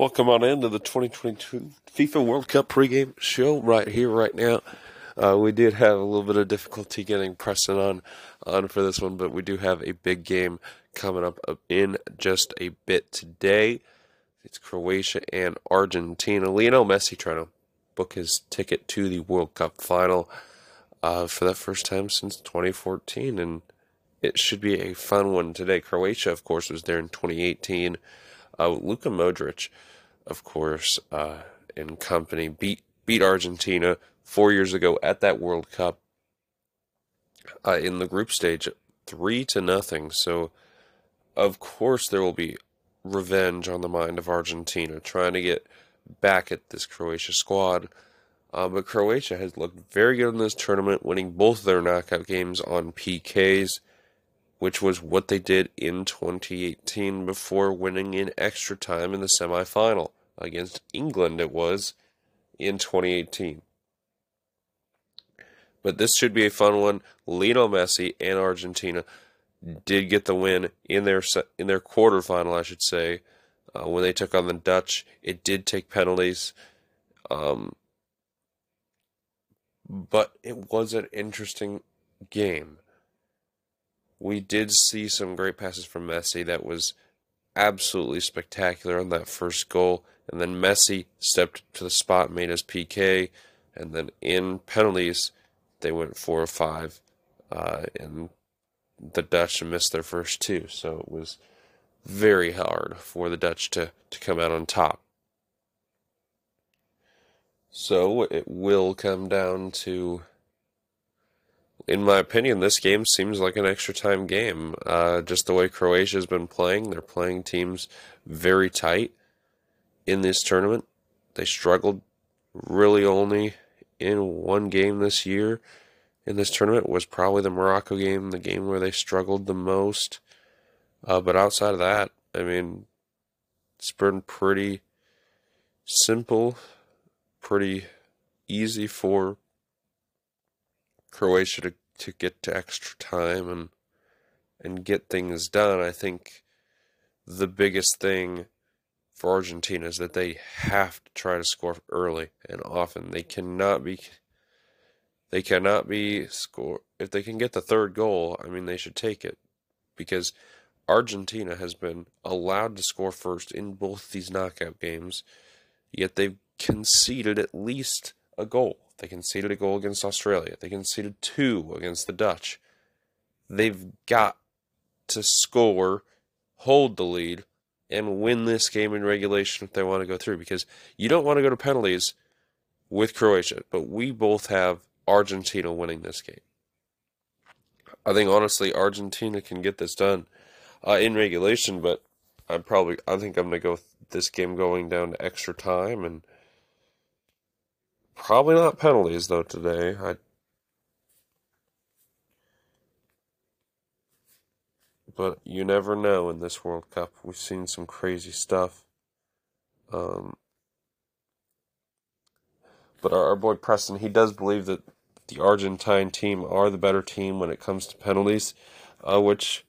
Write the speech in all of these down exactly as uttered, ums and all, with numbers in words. Welcome on into the twenty twenty-two FIFA World Cup pregame show right here, right now. Uh, we did have a little bit of difficulty getting pressing on, on for this one, but we do have a big game coming up in just a bit today. It's Croatia and Argentina. Lionel Messi trying to book his ticket to the World Cup final uh, for the first time since twenty fourteen, and it should be a fun one today. Croatia, of course, was there in twenty eighteen. Uh, Luka Modric, of course, uh, and company beat beat Argentina four years ago at that World Cup uh, in the group stage, three to nothing. So, of course, there will be revenge on the mind of Argentina, trying to get back at this Croatia squad. Uh, but Croatia has looked very good in this tournament, winning both their knockout games on P Ks, which was what they did in twenty eighteen before winning in extra time in the semifinal against England. It was in twenty eighteen. But this should be a fun one. Lionel Messi and Argentina did get the win in their in their quarterfinal, I should say, uh, when they took on the Dutch. It did take penalties, um, but it was an interesting game. We did see some great passes from Messi. That was absolutely spectacular on that first goal. And then Messi stepped to the spot, made his P K. And then in penalties, they went four or five. Uh, and the Dutch missed their first two. So it was very hard for the Dutch to, to come out on top. So it will come down to, in my opinion, this game seems like an extra time game. Uh, just the way Croatia's been playing. They're playing teams very tight in this tournament. They struggled really only in one game this year. In this tournament was probably the Morocco game, the game where they struggled the most. Uh, but outside of that, I mean, it's been pretty simple, pretty easy for Croatia to, to get to extra time and and get things done. I think the biggest thing for Argentina is that they have to try to score early and often. They cannot be they cannot be score if they can get the third goal, I mean, they should take it, because Argentina has been allowed to score first in both these knockout games, yet they've conceded at least a goal. They conceded a goal against Australia. They conceded two against the Dutch. They've got to score, hold the lead, and win this game in regulation if they want to go through, because you don't want to go to penalties with Croatia, but we both have Argentina winning this game. I think, honestly, Argentina can get this done uh, in regulation, but I'm probably, I think I'm going to go with this game going down to extra time, and probably not penalties, though, today. I... But you never know in this World Cup. We've seen some crazy stuff. Um, but our, our boy Preston, he does believe that the Argentine team are the better team when it comes to penalties, uh, which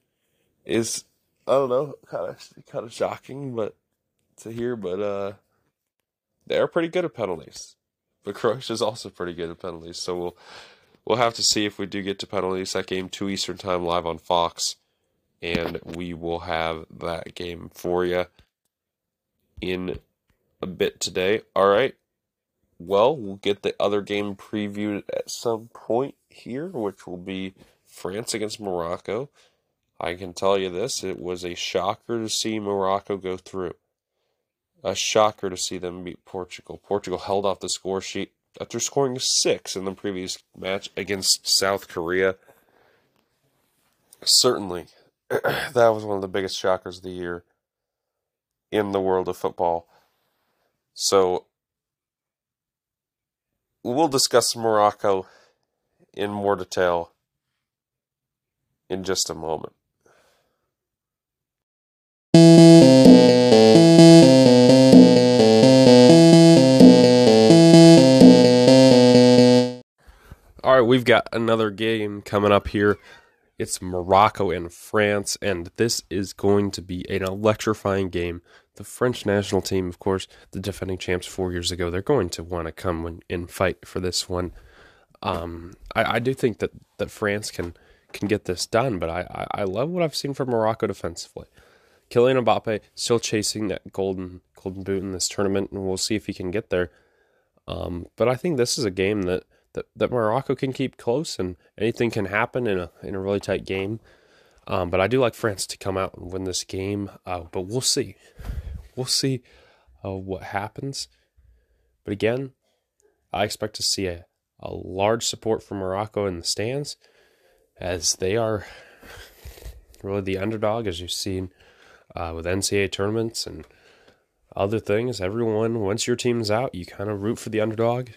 is, I don't know, kind of kind of shocking but to hear, but uh, they're pretty good at penalties. But Croatia's also pretty good at penalties, so we'll we'll have to see if we do get to penalties. That game two Eastern time live on Fox, and we will have that game for you in a bit today. All right. Well, we'll get the other game previewed at some point here, which will be France against Morocco. I can tell you this: it was a shocker to see Morocco go through. A shocker to see them beat Portugal. Portugal held off the score sheet after scoring six in the previous match against South Korea. Certainly, that was one of the biggest shockers of the year in the world of football. So, we'll discuss Morocco in more detail in just a moment. All right, we've got another game coming up here. It's Morocco and France, and this is going to be an electrifying game. The French national team, of course, the defending champs four years ago, they're going to want to come and fight for this one. Um, I, I do think that, that France can can get this done, but I, I, I love what I've seen from Morocco defensively. Kylian Mbappe still chasing that golden golden boot in this tournament, and we'll see if he can get there. Um, but I think this is a game that, that, that Morocco can keep close, and anything can happen in a in a really tight game. Um, but I do like France to come out and win this game. Uh, but we'll see. We'll see uh, what happens. But again, I expect to see a, a large support for Morocco in the stands, as they are really the underdog, as you've seen uh, with N C A A tournaments and other things. Everyone, once your team's out, you kind of root for the underdog.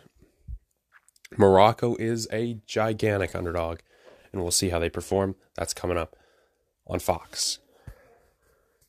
Morocco is a gigantic underdog, and we'll see how they perform. That's coming up on Fox.